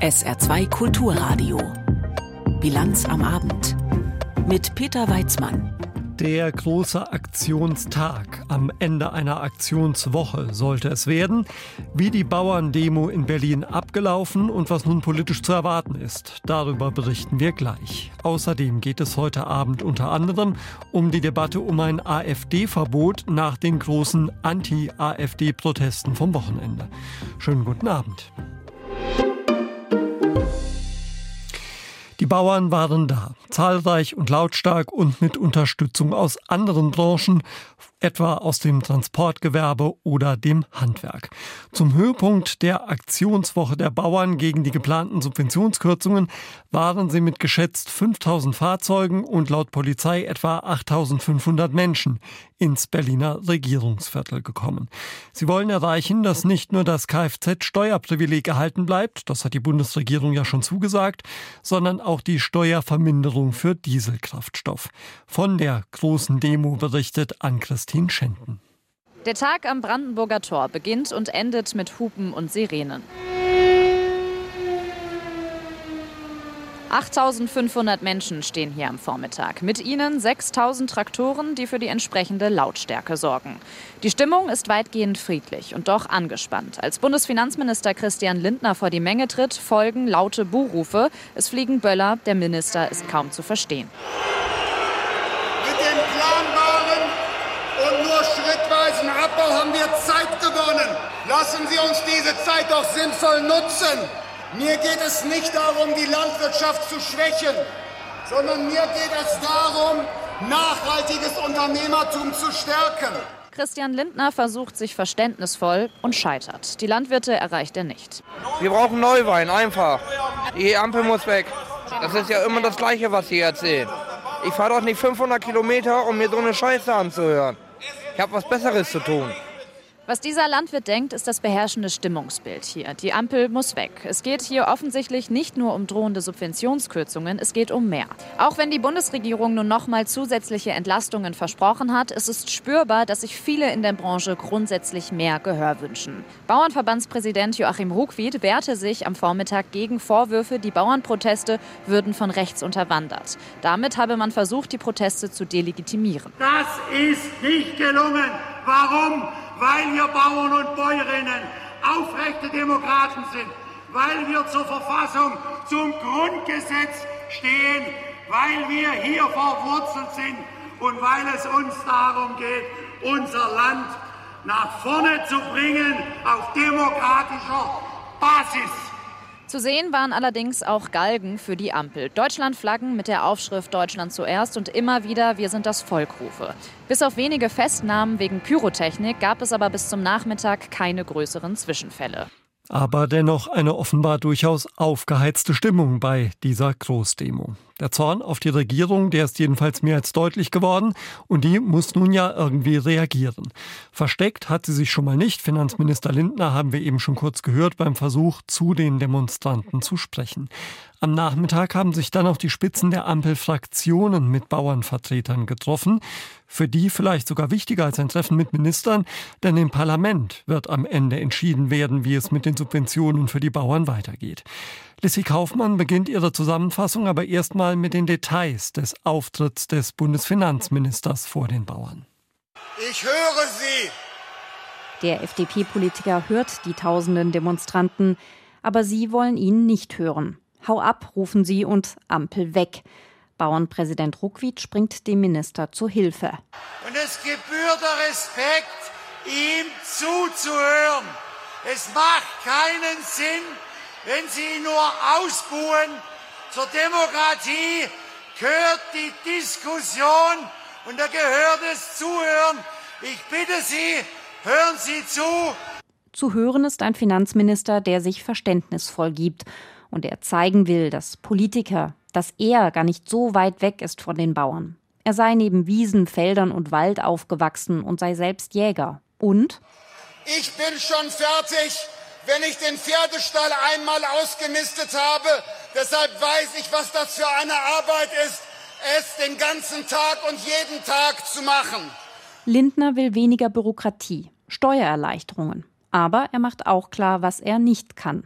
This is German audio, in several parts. SR2 Kulturradio. Bilanz am Abend mit Peter Weizmann. Der große Aktionstag am Ende einer Aktionswoche sollte es werden. Wie die Bauerndemo in Berlin abgelaufen und was nun politisch zu erwarten ist, darüber berichten wir gleich. Außerdem geht es heute Abend unter anderem um die Debatte um ein AfD-Verbot nach den großen Anti-AfD-Protesten vom Wochenende. Schönen guten Abend. Die Bauern waren da, zahlreich und lautstark und mit Unterstützung aus anderen Branchen, etwa aus dem Transportgewerbe oder dem Handwerk. Zum Höhepunkt der Aktionswoche der Bauern gegen die geplanten Subventionskürzungen waren sie mit geschätzt 5.000 Fahrzeugen und laut Polizei etwa 8.500 Menschen ins Berliner Regierungsviertel gekommen. Sie wollen erreichen, dass nicht nur das Kfz-Steuerprivileg erhalten bleibt, das hat die Bundesregierung ja schon zugesagt, sondern auch die Steuerverminderung für Dieselkraftstoff. Von der großen Demo berichtet an Christine Schenten. Der Tag am Brandenburger Tor beginnt und endet mit Hupen und Sirenen. 8.500 Menschen stehen hier am Vormittag. Mit ihnen 6.000 Traktoren, die für die entsprechende Lautstärke sorgen. Die Stimmung ist weitgehend friedlich und doch angespannt. Als Bundesfinanzminister Christian Lindner vor die Menge tritt, folgen laute Buhrufe. Es fliegen Böller, der Minister ist kaum zu verstehen. Mit dem planbaren und nur schrittweisen Abbau haben wir Zeit gewonnen. Lassen Sie uns diese Zeit doch sinnvoll nutzen. Mir geht es nicht darum, die Landwirtschaft zu schwächen, sondern mir geht es darum, nachhaltiges Unternehmertum zu stärken. Christian Lindner versucht sich verständnisvoll und scheitert. Die Landwirte erreicht er nicht. Wir brauchen Neuwein, einfach. Die Ampel muss weg. Das ist ja immer das Gleiche, was Sie erzählen. Ich fahre doch nicht 500 Kilometer, um mir so eine Scheiße anzuhören. Ich habe was Besseres zu tun. Was dieser Landwirt denkt, ist das beherrschende Stimmungsbild hier. Die Ampel muss weg. Es geht hier offensichtlich nicht nur um drohende Subventionskürzungen, es geht um mehr. Auch wenn die Bundesregierung nun nochmal zusätzliche Entlastungen versprochen hat, es ist spürbar, dass sich viele in der Branche grundsätzlich mehr Gehör wünschen. Bauernverbandspräsident Joachim Rukwied wehrte sich am Vormittag gegen Vorwürfe, die Bauernproteste würden von rechts unterwandert. Damit habe man versucht, die Proteste zu delegitimieren. Das ist nicht gelungen. Warum? Weil wir Bauern und Bäuerinnen aufrechte Demokraten sind, weil wir zur Verfassung, zum Grundgesetz stehen, weil wir hier verwurzelt sind und weil es uns darum geht, unser Land nach vorne zu bringen auf demokratischer Basis. Zu sehen waren allerdings auch Galgen für die Ampel. Deutschlandflaggen mit der Aufschrift Deutschland zuerst und immer wieder Wir sind das Volk-Rufe. Bis auf wenige Festnahmen wegen Pyrotechnik gab es aber bis zum Nachmittag keine größeren Zwischenfälle. Aber dennoch eine offenbar durchaus aufgeheizte Stimmung bei dieser Großdemo. Der Zorn auf die Regierung, der ist jedenfalls mehr als deutlich geworden und die muss nun ja irgendwie reagieren. Versteckt hat sie sich schon mal nicht. Finanzminister Lindner haben wir eben schon kurz gehört beim Versuch, zu den Demonstranten zu sprechen. Am Nachmittag haben sich dann auch die Spitzen der Ampelfraktionen mit Bauernvertretern getroffen. Für die vielleicht sogar wichtiger als ein Treffen mit Ministern, denn im Parlament wird am Ende entschieden werden, wie es mit den Subventionen für die Bauern weitergeht. Lissi Kaufmann beginnt ihre Zusammenfassung aber erstmal mit den Details des Auftritts des Bundesfinanzministers vor den Bauern. Ich höre Sie! Der FDP-Politiker hört die tausenden Demonstranten, aber sie wollen ihn nicht hören. Hau ab, rufen sie und Ampel weg. Bauernpräsident Rukwied springt dem Minister zu Hilfe. Und es gebührt der Respekt, ihm zuzuhören. Es macht keinen Sinn, wenn Sie ihn nur ausbuhen. Zur Demokratie gehört die Diskussion und da gehört das Zuhören. Ich bitte Sie, hören Sie zu. Zu hören ist ein Finanzminister, der sich verständnisvoll gibt. Und er zeigen will, dass Politiker, dass er gar nicht so weit weg ist von den Bauern. Er sei neben Wiesen, Feldern und Wald aufgewachsen und sei selbst Jäger. Und? Ich bin schon fertig, wenn ich den Pferdestall einmal ausgemistet habe. Deshalb weiß ich, was das für eine Arbeit ist, es den ganzen Tag und jeden Tag zu machen. Lindner will weniger Bürokratie, Steuererleichterungen. Aber er macht auch klar, was er nicht kann.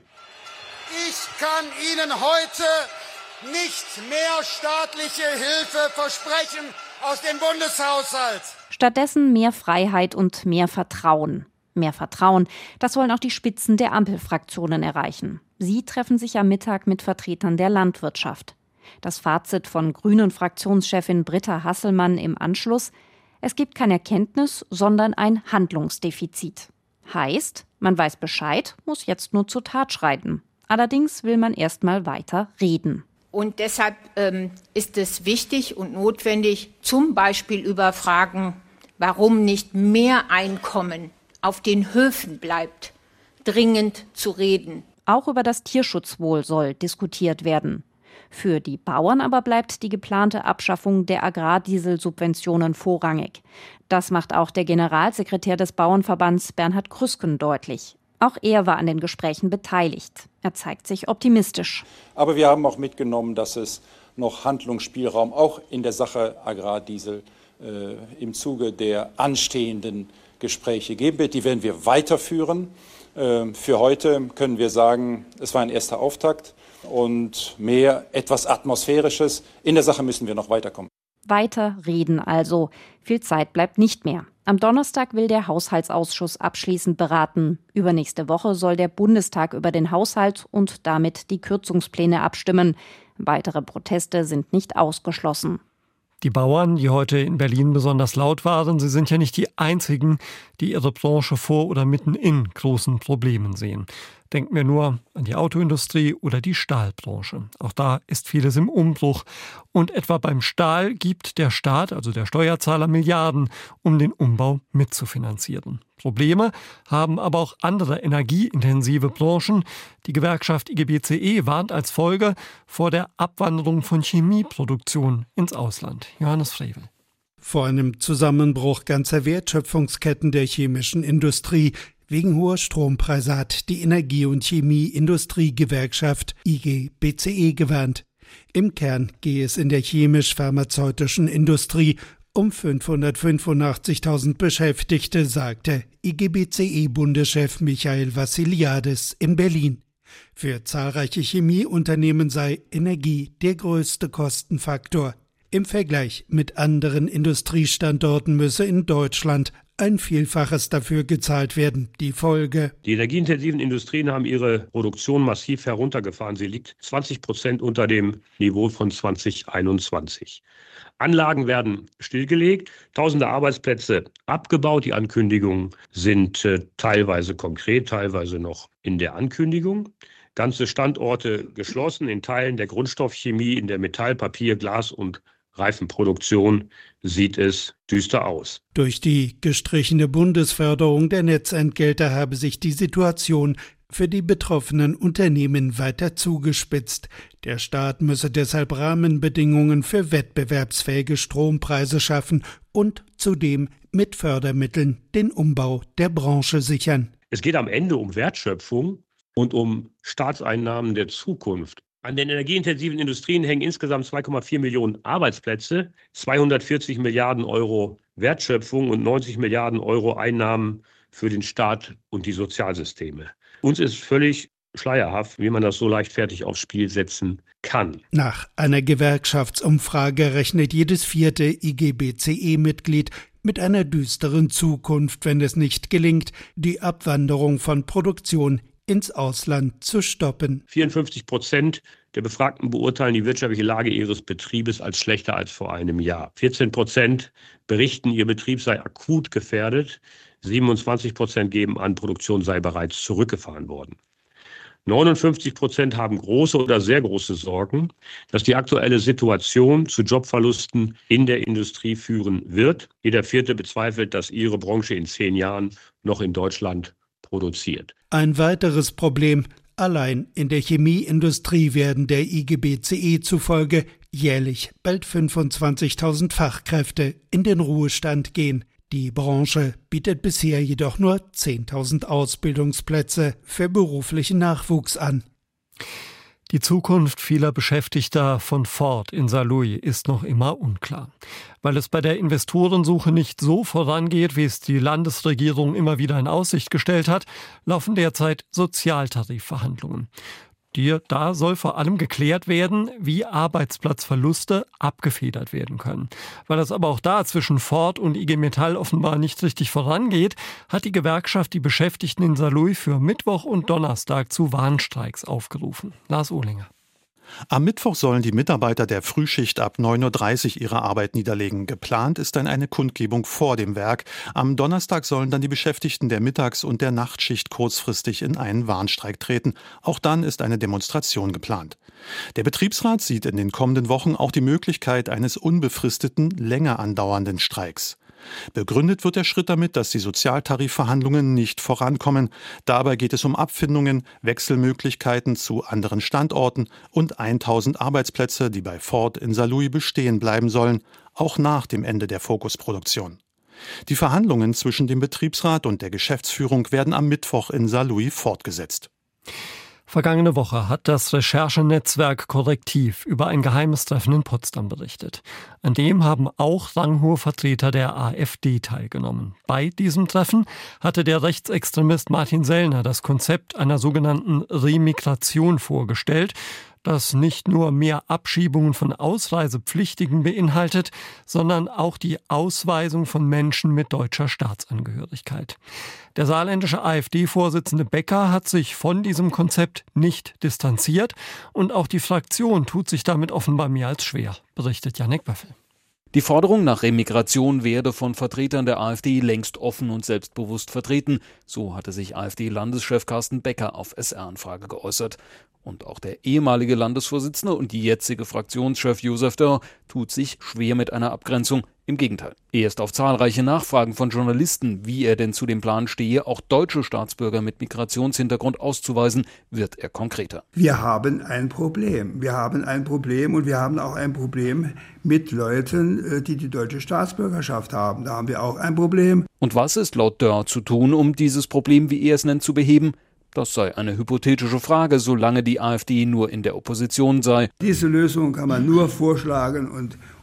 Ich kann Ihnen heute nicht mehr staatliche Hilfe versprechen aus dem Bundeshaushalt. Stattdessen mehr Freiheit und mehr Vertrauen. Mehr Vertrauen, das wollen auch die Spitzen der Ampelfraktionen erreichen. Sie treffen sich am Mittag mit Vertretern der Landwirtschaft. Das Fazit von Grünen-Fraktionschefin Britta Hasselmann im Anschluss: Es gibt kein Erkenntnis, sondern ein Handlungsdefizit. Heißt, man weiß Bescheid, muss jetzt nur zur Tat schreiten. Allerdings will man erst mal weiter reden. Und deshalb ist es wichtig und notwendig, zum Beispiel über Fragen, warum nicht mehr Einkommen auf den Höfen bleibt, dringend zu reden. Auch über das Tierschutzwohl soll diskutiert werden. Für die Bauern aber bleibt die geplante Abschaffung der Agrardieselsubventionen vorrangig. Das macht auch der Generalsekretär des Bauernverbands Bernhard Krüsken deutlich. Auch er war an den Gesprächen beteiligt. Er zeigt sich optimistisch. Aber wir haben auch mitgenommen, dass es noch Handlungsspielraum auch in der Sache Agrardiesel im Zuge der anstehenden Gespräche geben wird. Die werden wir weiterführen. Für heute können wir sagen, es war ein erster Auftakt. Und mehr etwas Atmosphärisches. In der Sache müssen wir noch weiterkommen. Weiter reden also. Viel Zeit bleibt nicht mehr. Am Donnerstag will der Haushaltsausschuss abschließend beraten. Übernächste Woche soll der Bundestag über den Haushalt und damit die Kürzungspläne abstimmen. Weitere Proteste sind nicht ausgeschlossen. Die Bauern, die heute in Berlin besonders laut waren, sie sind ja nicht die einzigen, die ihre Branche vor oder mitten in großen Problemen sehen. Denken wir nur an die Autoindustrie oder die Stahlbranche. Auch da ist vieles im Umbruch. Und etwa beim Stahl gibt der Staat, also der Steuerzahler, Milliarden, um den Umbau mitzufinanzieren. Probleme haben aber auch andere energieintensive Branchen. Die Gewerkschaft IGBCE warnt als Folge vor der Abwanderung von Chemieproduktion ins Ausland. Johannes Frevel. Vor einem Zusammenbruch ganzer Wertschöpfungsketten der chemischen Industrie wegen hoher Strompreise hat die Energie- und Chemie-Industrie-Gewerkschaft IGBCE gewarnt. Im Kern gehe es in der chemisch-pharmazeutischen Industrie um 585.000 Beschäftigte, sagte IGBCE-Bundeschef Michael Vassiliadis in Berlin. Für zahlreiche Chemieunternehmen sei Energie der größte Kostenfaktor. Im Vergleich mit anderen Industriestandorten müsse in Deutschland ein Vielfaches dafür gezahlt werden. Die Folge: Die energieintensiven Industrien haben ihre Produktion massiv heruntergefahren. Sie liegt 20% unter dem Niveau von 2021. Anlagen werden stillgelegt, tausende Arbeitsplätze abgebaut. Die Ankündigungen sind teilweise konkret, teilweise noch in der Ankündigung. Ganze Standorte geschlossen, in Teilen der Grundstoffchemie, in der Metall-, Papier-, Glas- und Reifenproduktion sieht es düster aus. Durch die gestrichene Bundesförderung der Netzentgelte habe sich die Situation für die betroffenen Unternehmen weiter zugespitzt. Der Staat müsse deshalb Rahmenbedingungen für wettbewerbsfähige Strompreise schaffen und zudem mit Fördermitteln den Umbau der Branche sichern. Es geht am Ende um Wertschöpfung und um Staatseinnahmen der Zukunft. An den energieintensiven Industrien hängen insgesamt 2,4 Millionen Arbeitsplätze, 240 Milliarden Euro Wertschöpfung und 90 Milliarden Euro Einnahmen für den Staat und die Sozialsysteme. Uns ist völlig schleierhaft, wie man das so leichtfertig aufs Spiel setzen kann. Nach einer Gewerkschaftsumfrage rechnet jedes vierte IGBCE-Mitglied mit einer düsteren Zukunft, wenn es nicht gelingt, die Abwanderung von Produktion ins Ausland zu stoppen. 54% der Befragten beurteilen die wirtschaftliche Lage ihres Betriebes als schlechter als vor einem Jahr. 14% berichten, ihr Betrieb sei akut gefährdet. 27% geben an, Produktion sei bereits zurückgefahren worden. 59% haben große oder sehr große Sorgen, dass die aktuelle Situation zu Jobverlusten in der Industrie führen wird. Jeder vierte bezweifelt, dass ihre Branche in 10 Jahren noch in Deutschland produziert. Ein weiteres Problem: Allein in der Chemieindustrie werden der IGBCE zufolge jährlich bald 25.000 Fachkräfte in den Ruhestand gehen. Die Branche bietet bisher jedoch nur 10.000 Ausbildungsplätze für beruflichen Nachwuchs an. Die Zukunft vieler Beschäftigter von Ford in Saarlouis ist noch immer unklar. Weil es bei der Investorensuche nicht so vorangeht, wie es die Landesregierung immer wieder in Aussicht gestellt hat, laufen derzeit Sozialtarifverhandlungen. Da soll vor allem geklärt werden, wie Arbeitsplatzverluste abgefedert werden können. Weil das aber auch da zwischen Ford und IG Metall offenbar nicht richtig vorangeht, hat die Gewerkschaft die Beschäftigten in Saarlouis für Mittwoch und Donnerstag zu Warnstreiks aufgerufen. Lars Ohlinger. Am Mittwoch sollen die Mitarbeiter der Frühschicht ab 9.30 Uhr ihre Arbeit niederlegen. Geplant ist dann eine Kundgebung vor dem Werk. Am Donnerstag sollen dann die Beschäftigten der Mittags- und der Nachtschicht kurzfristig in einen Warnstreik treten. Auch dann ist eine Demonstration geplant. Der Betriebsrat sieht in den kommenden Wochen auch die Möglichkeit eines unbefristeten, länger andauernden Streiks. Begründet wird der Schritt damit, dass die Sozialtarifverhandlungen nicht vorankommen. Dabei geht es um Abfindungen, Wechselmöglichkeiten zu anderen Standorten und 1000 Arbeitsplätze, die bei Ford in Saarlouis bestehen bleiben sollen, auch nach dem Ende der Fokusproduktion. Die Verhandlungen zwischen dem Betriebsrat und der Geschäftsführung werden am Mittwoch in Saarlouis fortgesetzt. Vergangene Woche hat das Recherchenetzwerk Korrektiv über ein geheimes Treffen in Potsdam berichtet. An dem haben auch ranghohe Vertreter der AfD teilgenommen. Bei diesem Treffen hatte der Rechtsextremist Martin Sellner das Konzept einer sogenannten Remigration vorgestellt, das nicht nur mehr Abschiebungen von Ausreisepflichtigen beinhaltet, sondern auch die Ausweisung von Menschen mit deutscher Staatsangehörigkeit. Der saarländische AfD-Vorsitzende Becker hat sich von diesem Konzept nicht distanziert und auch die Fraktion tut sich damit offenbar mehr als schwer, berichtet Jannik Böffel. Die Forderung nach Remigration werde von Vertretern der AfD längst offen und selbstbewusst vertreten. So hatte sich AfD-Landeschef Carsten Becker auf SR-Anfrage geäußert. Und auch der ehemalige Landesvorsitzende und die jetzige Fraktionschef Josef Dörr tut sich schwer mit einer Abgrenzung. Im Gegenteil, erst auf zahlreiche Nachfragen von Journalisten, wie er denn zu dem Plan stehe, auch deutsche Staatsbürger mit Migrationshintergrund auszuweisen, wird er konkreter. Wir haben ein Problem. Wir haben ein Problem und wir haben auch ein Problem mit Leuten, die die deutsche Staatsbürgerschaft haben. Da haben wir auch ein Problem. Und was ist laut Dörr zu tun, um dieses Problem, wie er es nennt, zu beheben? Das sei eine hypothetische Frage, solange die AfD nur in der Opposition sei. Diese Lösung kann man nur vorschlagen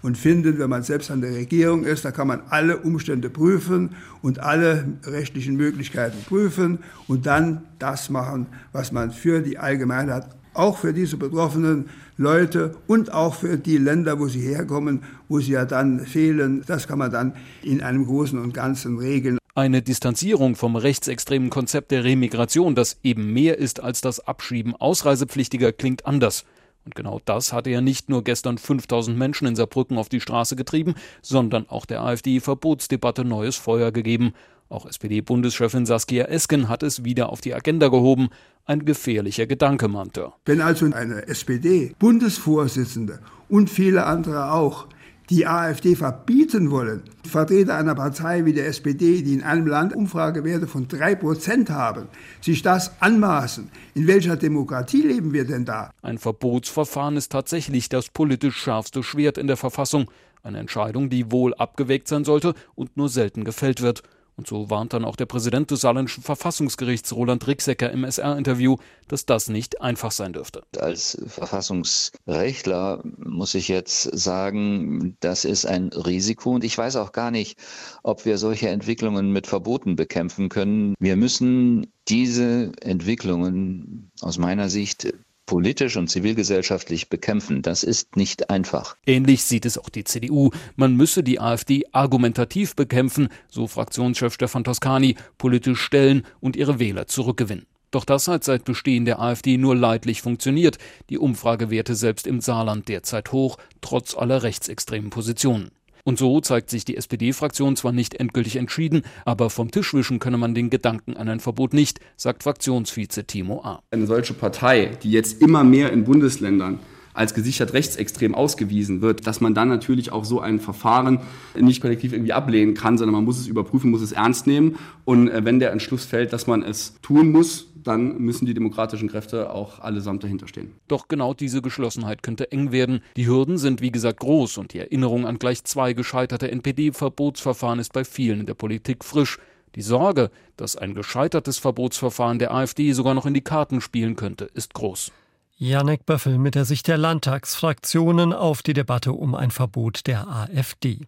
und finden, wenn man selbst an der Regierung ist. Da kann man alle Umstände prüfen und alle rechtlichen Möglichkeiten prüfen und dann das machen, was man für die Allgemeinheit, auch für diese betroffenen Leute und auch für die Länder, wo sie herkommen, wo sie ja dann fehlen, das kann man dann in einem Großen und Ganzen regeln. Eine Distanzierung vom rechtsextremen Konzept der Remigration, das eben mehr ist als das Abschieben Ausreisepflichtiger, klingt anders. Und genau das hatte ja nicht nur gestern 5000 Menschen in Saarbrücken auf die Straße getrieben, sondern auch der AfD-Verbotsdebatte neues Feuer gegeben. Auch SPD-Bundeschefin Saskia Esken hat es wieder auf die Agenda gehoben. Ein gefährlicher Gedanke, meinte er. Wenn also eine SPD-Bundesvorsitzende und viele andere auch die AfD verbieten wollen, Vertreter einer Partei wie der SPD, die in einem Land Umfragewerte von 3% haben, sich das anmaßen, in welcher Demokratie leben wir denn da? Ein Verbotsverfahren ist tatsächlich das politisch schärfste Schwert in der Verfassung. Eine Entscheidung, die wohl abgewägt sein sollte und nur selten gefällt wird. Und so warnt dann auch der Präsident des saarländischen Verfassungsgerichts Roland Rixecker im SR-Interview, dass das nicht einfach sein dürfte. Als Verfassungsrechtler muss ich jetzt sagen, das ist ein Risiko. Und ich weiß auch gar nicht, ob wir solche Entwicklungen mit Verboten bekämpfen können. Wir müssen diese Entwicklungen aus meiner Sicht politisch und zivilgesellschaftlich bekämpfen. Das ist nicht einfach. Ähnlich sieht es auch die CDU. Man müsse die AfD argumentativ bekämpfen, so Fraktionschef Stefan Toscani, politisch stellen und ihre Wähler zurückgewinnen. Doch das hat seit Bestehen der AfD nur leidlich funktioniert. Die Umfragewerte selbst im Saarland derzeit hoch, trotz aller rechtsextremen Positionen. Und so zeigt sich die SPD-Fraktion zwar nicht endgültig entschieden, aber vom Tisch wischen könne man den Gedanken an ein Verbot nicht, sagt Fraktionsvize Timo A. Eine solche Partei, die jetzt immer mehr in Bundesländern als gesichert rechtsextrem ausgewiesen wird, dass man dann natürlich auch so ein Verfahren nicht kollektiv irgendwie ablehnen kann, sondern man muss es überprüfen, muss es ernst nehmen. Und wenn der Entschluss fällt, dass man es tun muss, dann müssen die demokratischen Kräfte auch allesamt dahinterstehen. Doch genau diese Geschlossenheit könnte eng werden. Die Hürden sind wie gesagt groß und die Erinnerung an gleich 2 gescheiterte NPD-Verbotsverfahren ist bei vielen in der Politik frisch. Die Sorge, dass ein gescheitertes Verbotsverfahren der AfD sogar noch in die Karten spielen könnte, ist groß. Jannik Böffel mit der Sicht der Landtagsfraktionen auf die Debatte um ein Verbot der AfD.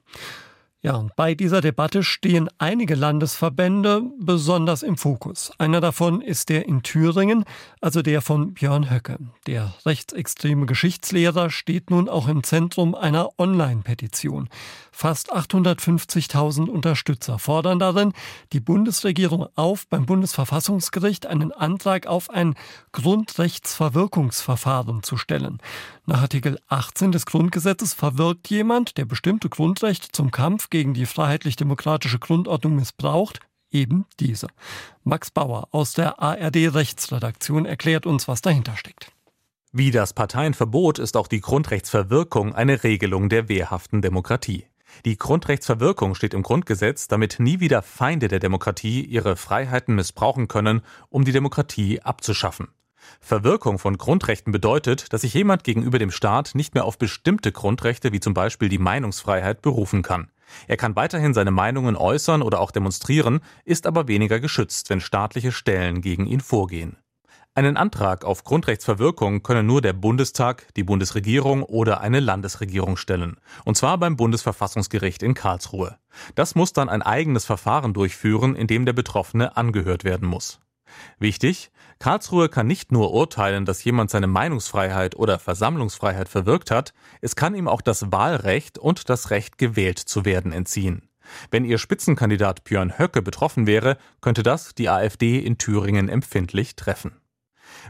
Ja, und bei dieser Debatte stehen einige Landesverbände besonders im Fokus. Einer davon ist der in Thüringen, also der von Björn Höcke. Der rechtsextreme Geschichtslehrer steht nun auch im Zentrum einer Online-Petition. Fast 850.000 Unterstützer fordern darin die Bundesregierung auf, beim Bundesverfassungsgericht einen Antrag auf ein Grundrechtsverwirkungsverfahren zu stellen. Nach Artikel 18 des Grundgesetzes verwirkt jemand, der bestimmte Grundrechte zum Kampf gegen die freiheitlich-demokratische Grundordnung missbraucht, eben diese. Max Bauer aus der ARD-Rechtsredaktion erklärt uns, was dahinter steckt. Wie das Parteienverbot ist auch die Grundrechtsverwirkung eine Regelung der wehrhaften Demokratie. Die Grundrechtsverwirkung steht im Grundgesetz, damit nie wieder Feinde der Demokratie ihre Freiheiten missbrauchen können, um die Demokratie abzuschaffen. Verwirkung von Grundrechten bedeutet, dass sich jemand gegenüber dem Staat nicht mehr auf bestimmte Grundrechte, wie zum Beispiel die Meinungsfreiheit, berufen kann. Er kann weiterhin seine Meinungen äußern oder auch demonstrieren, ist aber weniger geschützt, wenn staatliche Stellen gegen ihn vorgehen. Einen Antrag auf Grundrechtsverwirkung können nur der Bundestag, die Bundesregierung oder eine Landesregierung stellen. Und zwar beim Bundesverfassungsgericht in Karlsruhe. Das muss dann ein eigenes Verfahren durchführen, in dem der Betroffene angehört werden muss. Wichtig: Karlsruhe kann nicht nur urteilen, dass jemand seine Meinungsfreiheit oder Versammlungsfreiheit verwirkt hat, es kann ihm auch das Wahlrecht und das Recht, gewählt zu werden, entziehen. Wenn ihr Spitzenkandidat Björn Höcke betroffen wäre, könnte das die AfD in Thüringen empfindlich treffen.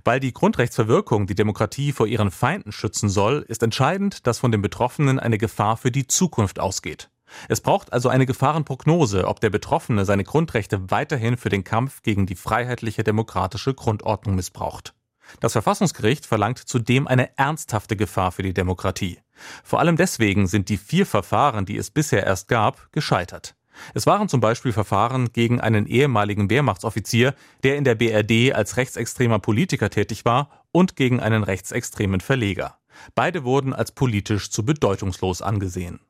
Weil die Grundrechtsverwirkung die Demokratie vor ihren Feinden schützen soll, ist entscheidend, dass von den Betroffenen eine Gefahr für die Zukunft ausgeht. Es braucht also eine Gefahrenprognose, ob der Betroffene seine Grundrechte weiterhin für den Kampf gegen die freiheitliche demokratische Grundordnung missbraucht. Das Verfassungsgericht verlangt zudem eine ernsthafte Gefahr für die Demokratie. Vor allem deswegen sind die 4 Verfahren, die es bisher erst gab, gescheitert. Es waren zum Beispiel Verfahren gegen einen ehemaligen Wehrmachtsoffizier, der in der BRD als rechtsextremer Politiker tätig war, und gegen einen rechtsextremen Verleger. Beide wurden als politisch zu bedeutungslos angesehen.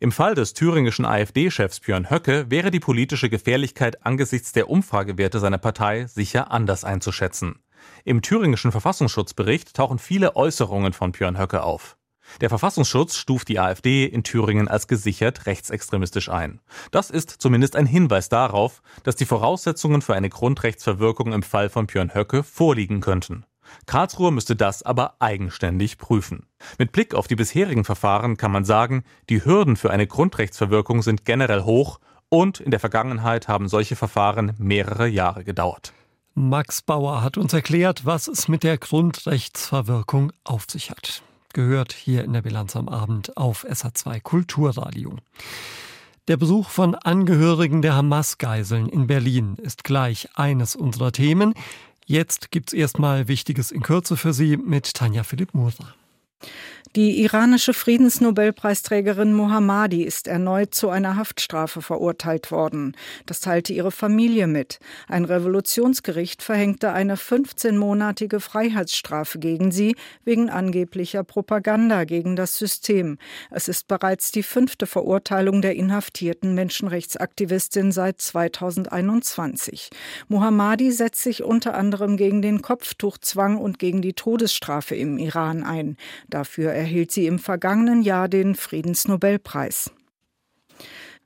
Im Fall des thüringischen AfD-Chefs Björn Höcke wäre die politische Gefährlichkeit angesichts der Umfragewerte seiner Partei sicher anders einzuschätzen. Im thüringischen Verfassungsschutzbericht tauchen viele Äußerungen von Björn Höcke auf. Der Verfassungsschutz stuft die AfD in Thüringen als gesichert rechtsextremistisch ein. Das ist zumindest ein Hinweis darauf, dass die Voraussetzungen für eine Grundrechtsverwirkung im Fall von Björn Höcke vorliegen könnten. Karlsruhe müsste das aber eigenständig prüfen. Mit Blick auf die bisherigen Verfahren kann man sagen, die Hürden für eine Grundrechtsverwirkung sind generell hoch und in der Vergangenheit haben solche Verfahren mehrere Jahre gedauert. Max Bauer hat uns erklärt, was es mit der Grundrechtsverwirkung auf sich hat. Gehört hier in der Bilanz am Abend auf SA2 Kulturradio. Der Besuch von Angehörigen der Hamas-Geiseln in Berlin ist gleich eines unserer Themen. Jetzt gibt's erstmal Wichtiges in Kürze für Sie mit Tanja Philipp Mosner. Die iranische Friedensnobelpreisträgerin Mohammadi ist erneut zu einer Haftstrafe verurteilt worden. Das teilte ihre Familie mit. Ein Revolutionsgericht verhängte eine 15-monatige Freiheitsstrafe gegen sie wegen angeblicher Propaganda gegen das System. Es ist bereits die 5. Verurteilung der inhaftierten Menschenrechtsaktivistin seit 2021. Mohammadi setzt sich unter anderem gegen den Kopftuchzwang und gegen die Todesstrafe im Iran ein. Dafür erhielt sie im vergangenen Jahr den Friedensnobelpreis.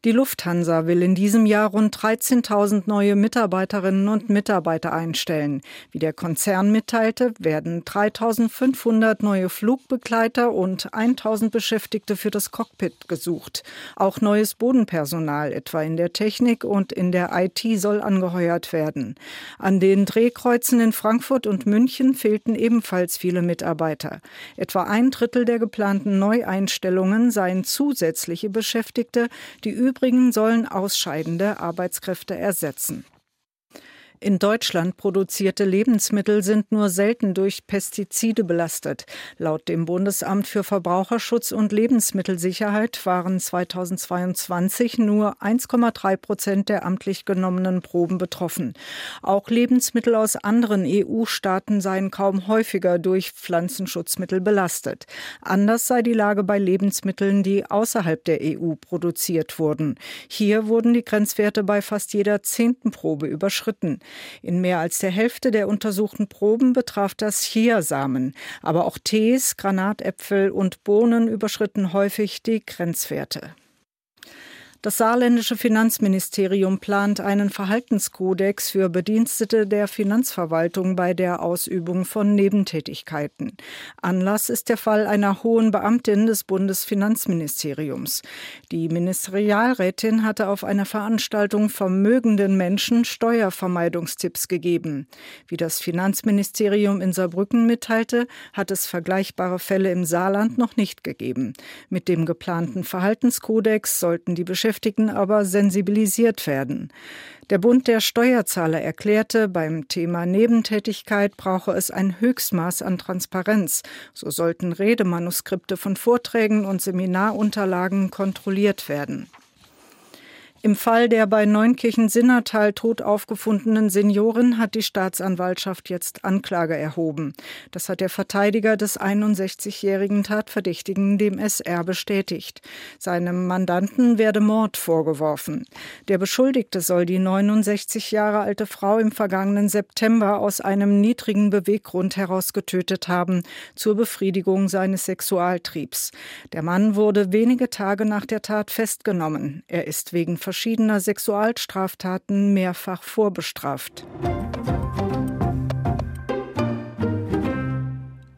Die Lufthansa will in diesem Jahr rund 13.000 neue Mitarbeiterinnen und Mitarbeiter einstellen. Wie der Konzern mitteilte, werden 3.500 neue Flugbegleiter und 1.000 Beschäftigte für das Cockpit gesucht. Auch neues Bodenpersonal, etwa in der Technik und in der IT, soll angeheuert werden. An den Drehkreuzen in Frankfurt und München fehlten ebenfalls viele Mitarbeiter. Etwa 1/3 der geplanten Neueinstellungen seien zusätzliche Beschäftigte, die übrigens sollen ausscheidende Arbeitskräfte ersetzen. In Deutschland produzierte Lebensmittel sind nur selten durch Pestizide belastet. Laut dem Bundesamt für Verbraucherschutz und Lebensmittelsicherheit waren 2022 nur 1,3% der amtlich genommenen Proben betroffen. Auch Lebensmittel aus anderen EU-Staaten seien kaum häufiger durch Pflanzenschutzmittel belastet. Anders sei die Lage bei Lebensmitteln, die außerhalb der EU produziert wurden. Hier wurden die Grenzwerte bei fast jeder 10. Probe überschritten. In mehr als der Hälfte der untersuchten Proben betraf das Chiasamen. Aber auch Tees, Granatäpfel und Bohnen überschritten häufig die Grenzwerte. Das saarländische Finanzministerium plant einen Verhaltenskodex für Bedienstete der Finanzverwaltung bei der Ausübung von Nebentätigkeiten. Anlass ist der Fall einer hohen Beamtin des Bundesfinanzministeriums. Die Ministerialrätin hatte auf einer Veranstaltung vermögenden Menschen Steuervermeidungstipps gegeben. Wie das Finanzministerium in Saarbrücken mitteilte, hat es vergleichbare Fälle im Saarland noch nicht gegeben. Mit dem geplanten Verhaltenskodex sollten die Beschäftigten aber sensibilisiert werden. Der Bund der Steuerzahler erklärte, beim Thema Nebentätigkeit brauche es ein Höchstmaß an Transparenz. So sollten Redemanuskripte von Vorträgen und Seminarunterlagen kontrolliert werden. Im Fall der bei Neunkirchen-Sinnertal tot aufgefundenen Seniorin hat die Staatsanwaltschaft jetzt Anklage erhoben. Das hat der Verteidiger des 61-jährigen Tatverdächtigen dem SR bestätigt. Seinem Mandanten werde Mord vorgeworfen. Der Beschuldigte soll die 69 Jahre alte Frau im vergangenen September aus einem niedrigen Beweggrund heraus getötet haben, zur Befriedigung seines Sexualtriebs. Der Mann wurde wenige Tage nach der Tat festgenommen. Er ist wegen verschiedener Sexualstraftaten mehrfach vorbestraft.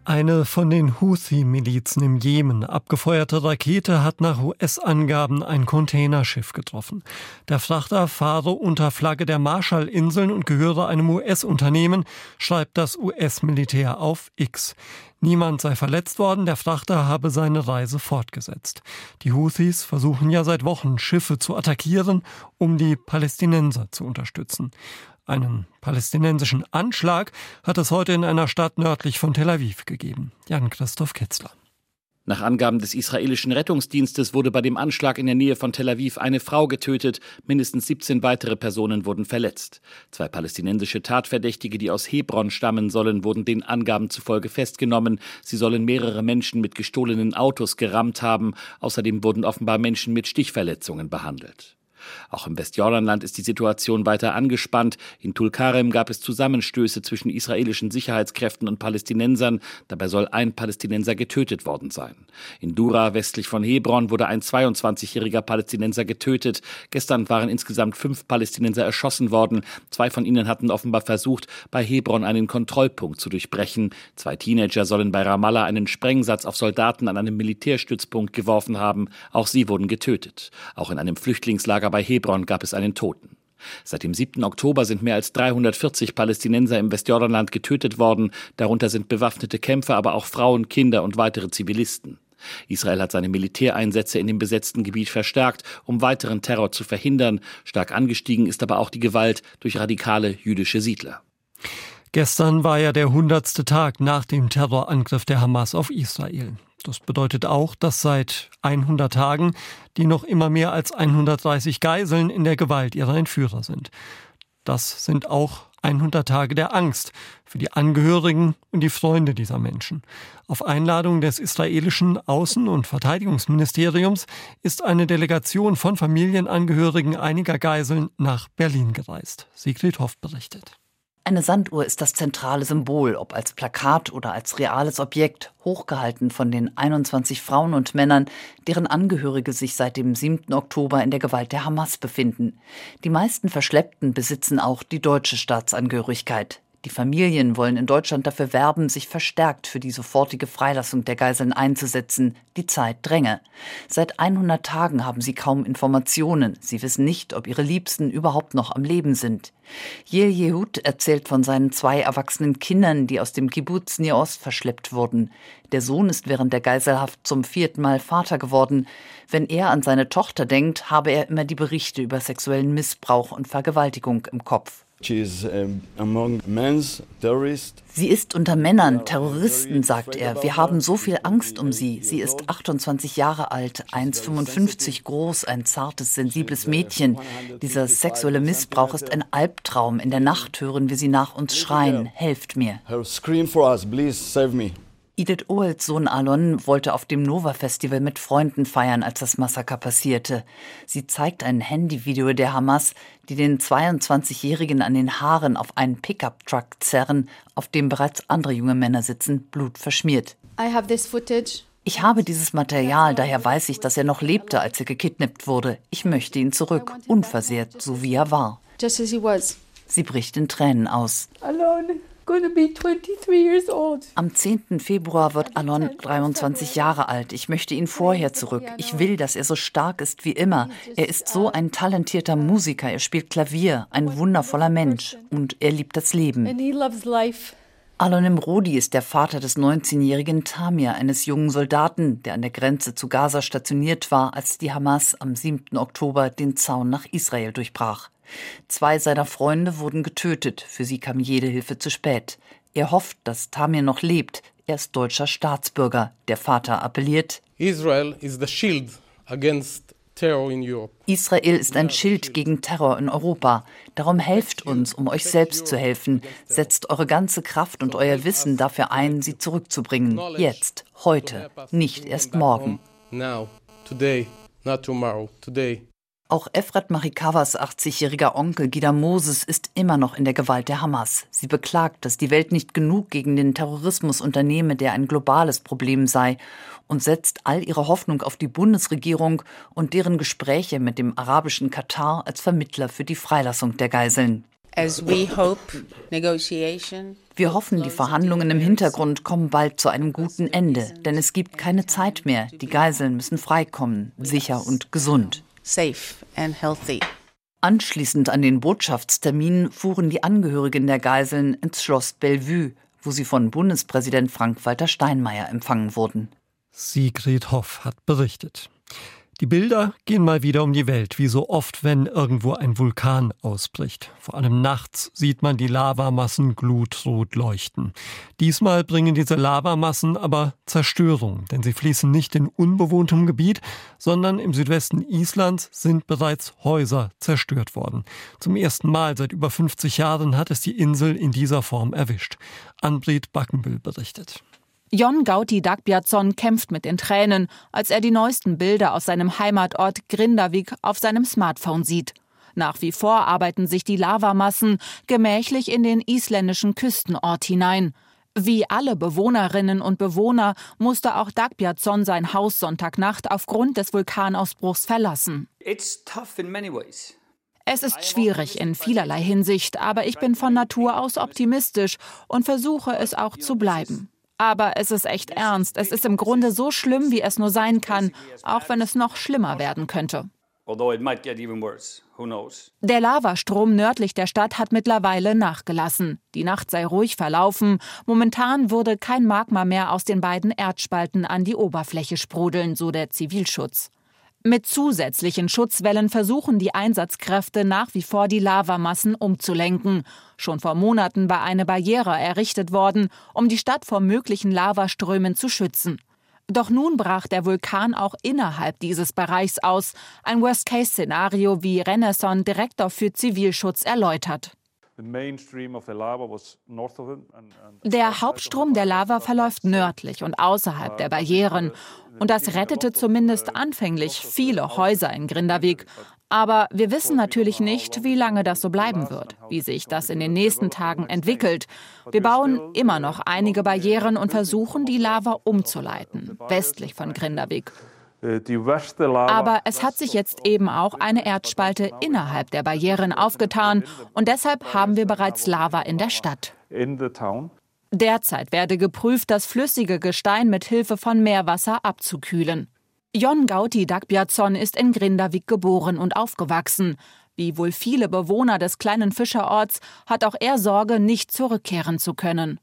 Eine von den Houthi-Milizen im Jemen abgefeuerte Rakete hat nach US-Angaben ein Containerschiff getroffen. Der Frachter fahre unter Flagge der Marshallinseln und gehöre einem US-Unternehmen, schreibt das US-Militär auf X. Niemand sei verletzt worden, der Frachter habe seine Reise fortgesetzt. Die Houthis versuchen ja seit Wochen, Schiffe zu attackieren, um die Palästinenser zu unterstützen. Einen palästinensischen Anschlag hat es heute in einer Stadt nördlich von Tel Aviv gegeben. Jan-Christoph Ketzler. Nach Angaben des israelischen Rettungsdienstes wurde bei dem Anschlag in der Nähe von Tel Aviv eine Frau getötet. Mindestens 17 weitere Personen wurden verletzt. 2 palästinensische Tatverdächtige, die aus Hebron stammen sollen, wurden den Angaben zufolge festgenommen. Sie sollen mehrere Menschen mit gestohlenen Autos gerammt haben. Außerdem wurden offenbar Menschen mit Stichverletzungen behandelt. Auch im Westjordanland ist die Situation weiter angespannt. In Tulkarem gab es Zusammenstöße zwischen israelischen Sicherheitskräften und Palästinensern. Dabei soll ein Palästinenser getötet worden sein. In Dura, westlich von Hebron, wurde ein 22-jähriger Palästinenser getötet. Gestern waren insgesamt 5 Palästinenser erschossen worden. 2 von ihnen hatten offenbar versucht, bei Hebron einen Kontrollpunkt zu durchbrechen. 2 Teenager sollen bei Ramallah einen Sprengsatz auf Soldaten an einem Militärstützpunkt geworfen haben. Auch sie wurden getötet. Auch in einem Flüchtlingslager bei Hebron gab es einen Toten. Seit dem 7. Oktober sind mehr als 340 Palästinenser im Westjordanland getötet worden. Darunter sind bewaffnete Kämpfer, aber auch Frauen, Kinder und weitere Zivilisten. Israel hat seine Militäreinsätze in dem besetzten Gebiet verstärkt, um weiteren Terror zu verhindern. Stark angestiegen ist aber auch die Gewalt durch radikale jüdische Siedler. Gestern war ja der 100. Tag nach dem Terrorangriff der Hamas auf Israel. Das bedeutet auch, dass seit 100 Tagen die noch immer mehr als 130 Geiseln in der Gewalt ihrer Entführer sind. Das sind auch 100 Tage der Angst für die Angehörigen und die Freunde dieser Menschen. Auf Einladung des israelischen Außen- und Verteidigungsministeriums ist eine Delegation von Familienangehörigen einiger Geiseln nach Berlin gereist. Sigrid Hoff berichtet. Eine Sanduhr ist das zentrale Symbol, ob als Plakat oder als reales Objekt, hochgehalten von den 21 Frauen und Männern, deren Angehörige sich seit dem 7. Oktober in der Gewalt der Hamas befinden. Die meisten Verschleppten besitzen auch die deutsche Staatsangehörigkeit. Die Familien wollen in Deutschland dafür werben, sich verstärkt für die sofortige Freilassung der Geiseln einzusetzen. Die Zeit dränge. Seit 100 Tagen haben sie kaum Informationen. Sie wissen nicht, ob ihre Liebsten überhaupt noch am Leben sind. Yael Yehud erzählt von seinen 2 erwachsenen Kindern, die aus dem Kibbutz Neos verschleppt wurden. Der Sohn ist während der Geiselhaft zum 4. Mal Vater geworden. Wenn er an seine Tochter denkt, habe er immer die Berichte über sexuellen Missbrauch und Vergewaltigung im Kopf. Sie ist unter Männern, Terroristen, sagt er. Wir haben so viel Angst um sie. Sie ist 28 Jahre alt, 1,55 groß, ein zartes, sensibles Mädchen. Dieser sexuelle Missbrauch ist ein Albtraum. In der Nacht hören wir sie nach uns schreien. Helft mir. Edith Ohels Sohn Alon wollte auf dem Nova-Festival mit Freunden feiern, als das Massaker passierte. Sie zeigt ein Handyvideo der Hamas, die den 22-Jährigen an den Haaren auf einen Pickup-Truck zerren, auf dem bereits andere junge Männer sitzen, blutverschmiert. I have this footage. Ich habe dieses Material, daher weiß ich, dass er noch lebte, als er gekidnappt wurde. Ich möchte ihn zurück, unversehrt, so wie er war. Sie bricht in Tränen aus. Alon, gonna be 23 years old. Am 10. Februar wird Alon 23 Jahre alt. Ich möchte ihn vorher zurück. Ich will, dass er so stark ist wie immer. Er ist so ein talentierter Musiker. Er spielt Klavier, ein wundervoller Mensch. Und er liebt das Leben. And he loves life. Alon Imrodi ist der Vater des 19-jährigen Tamir, eines jungen Soldaten, der an der Grenze zu Gaza stationiert war, als die Hamas am 7. Oktober den Zaun nach Israel durchbrach. 2 seiner Freunde wurden getötet, für sie kam jede Hilfe zu spät. Er hofft, dass Tamir noch lebt, er ist deutscher Staatsbürger. Der Vater appelliert: Israel is the shield against terror in Europe. Israel ist ein Schild gegen Terror in Europa. Darum helft uns, um euch selbst zu helfen. Setzt eure ganze Kraft und euer Wissen dafür ein, sie zurückzubringen. Jetzt, heute, nicht erst morgen. Now, today, not tomorrow, today. Auch Efrat Marikawas 80-jähriger Onkel Gida Moses ist immer noch in der Gewalt der Hamas. Sie beklagt, dass die Welt nicht genug gegen den Terrorismus unternehme, der ein globales Problem sei, und setzt all ihre Hoffnung auf die Bundesregierung und deren Gespräche mit dem arabischen Katar als Vermittler für die Freilassung der Geiseln. Wir hoffen, die Verhandlungen im Hintergrund kommen bald zu einem guten Ende, denn es gibt keine Zeit mehr. Die Geiseln müssen freikommen, sicher und gesund. Safe and healthy. Anschließend an den Botschaftstermin fuhren die Angehörigen der Geiseln ins Schloss Bellevue, wo sie von Bundespräsident Frank-Walter Steinmeier empfangen wurden. Sigrid Hoff hat berichtet. Die Bilder gehen mal wieder um die Welt, wie so oft, wenn irgendwo ein Vulkan ausbricht. Vor allem nachts sieht man die Lavamassen glutrot leuchten. Diesmal bringen diese Lavamassen aber Zerstörung, denn sie fließen nicht in unbewohntem Gebiet, sondern im Südwesten Islands sind bereits Häuser zerstört worden. Zum ersten Mal seit über 50 Jahren hat es die Insel in dieser Form erwischt. André Backenbüll berichtet. Jón Gauti Dagbjartsson kämpft mit den Tränen, als er die neuesten Bilder aus seinem Heimatort Grindavik auf seinem Smartphone sieht. Nach wie vor arbeiten sich die Lavamassen gemächlich in den isländischen Küstenort hinein. Wie alle Bewohnerinnen und Bewohner musste auch Dagbjartsson sein Haus Sonntagnacht aufgrund des Vulkanausbruchs verlassen. It's tough in many ways. Es ist schwierig in vielerlei Hinsicht, aber ich bin von Natur aus optimistisch und versuche es auch zu bleiben. Aber es ist echt ernst. Es ist im Grunde so schlimm, wie es nur sein kann, auch wenn es noch schlimmer werden könnte. Der Lavastrom nördlich der Stadt hat mittlerweile nachgelassen. Die Nacht sei ruhig verlaufen. Momentan würde kein Magma mehr aus den beiden Erdspalten an die Oberfläche sprudeln, so der Zivilschutz. Mit zusätzlichen Schutzwellen versuchen die Einsatzkräfte nach wie vor, die Lavamassen umzulenken. Schon vor Monaten war eine Barriere errichtet worden, um die Stadt vor möglichen Lavaströmen zu schützen. Doch nun brach der Vulkan auch innerhalb dieses Bereichs aus. Ein Worst-Case-Szenario, wie Renesson, Direktor für Zivilschutz, erläutert. Der Hauptstrom der Lava verläuft nördlich und außerhalb der Barrieren. Und das rettete zumindest anfänglich viele Häuser in Grindavik. Aber wir wissen natürlich nicht, wie lange das so bleiben wird, wie sich das in den nächsten Tagen entwickelt. Wir bauen immer noch einige Barrieren und versuchen, die Lava umzuleiten, westlich von Grindavik. Aber es hat sich jetzt eben auch eine Erdspalte innerhalb der Barrieren aufgetan und deshalb haben wir bereits Lava in der Stadt. Derzeit werde geprüft, das flüssige Gestein mit Hilfe von Meerwasser abzukühlen. Jón Gauti Dagbjartsson ist in Grindavik geboren und aufgewachsen. Wie wohl viele Bewohner des kleinen Fischerorts hat auch er Sorge, nicht zurückkehren zu können.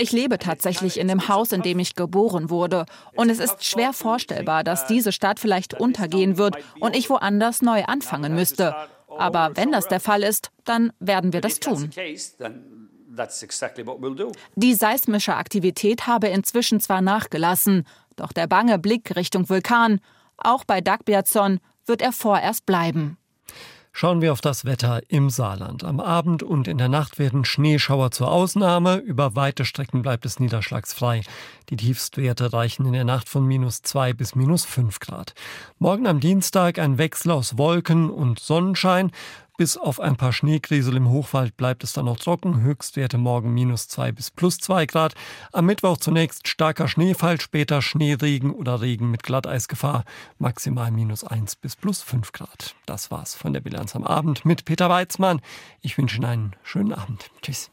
Ich lebe tatsächlich in dem Haus, in dem ich geboren wurde. Und es ist schwer vorstellbar, dass diese Stadt vielleicht untergehen wird und ich woanders neu anfangen müsste. Aber wenn das der Fall ist, dann werden wir das tun. Die seismische Aktivität habe inzwischen zwar nachgelassen, doch der bange Blick Richtung Vulkan, auch bei Dagbjartsson, wird er vorerst bleiben. Schauen wir auf das Wetter im Saarland. Am Abend und in der Nacht werden Schneeschauer zur Ausnahme. Über weite Strecken bleibt es niederschlagsfrei. Die Tiefstwerte reichen in der Nacht von -2 bis -5 Grad. Morgen am Dienstag ein Wechsel aus Wolken und Sonnenschein. Bis auf ein paar Schneegriesel im Hochwald bleibt es dann noch trocken. Höchstwerte morgen -2 bis +2 Grad. Am Mittwoch zunächst starker Schneefall, später Schneeregen oder Regen mit Glatteisgefahr. Maximal -1 bis +5 Grad. Das war's von der Bilanz am Abend mit Peter Weizmann. Ich wünsche Ihnen einen schönen Abend. Tschüss.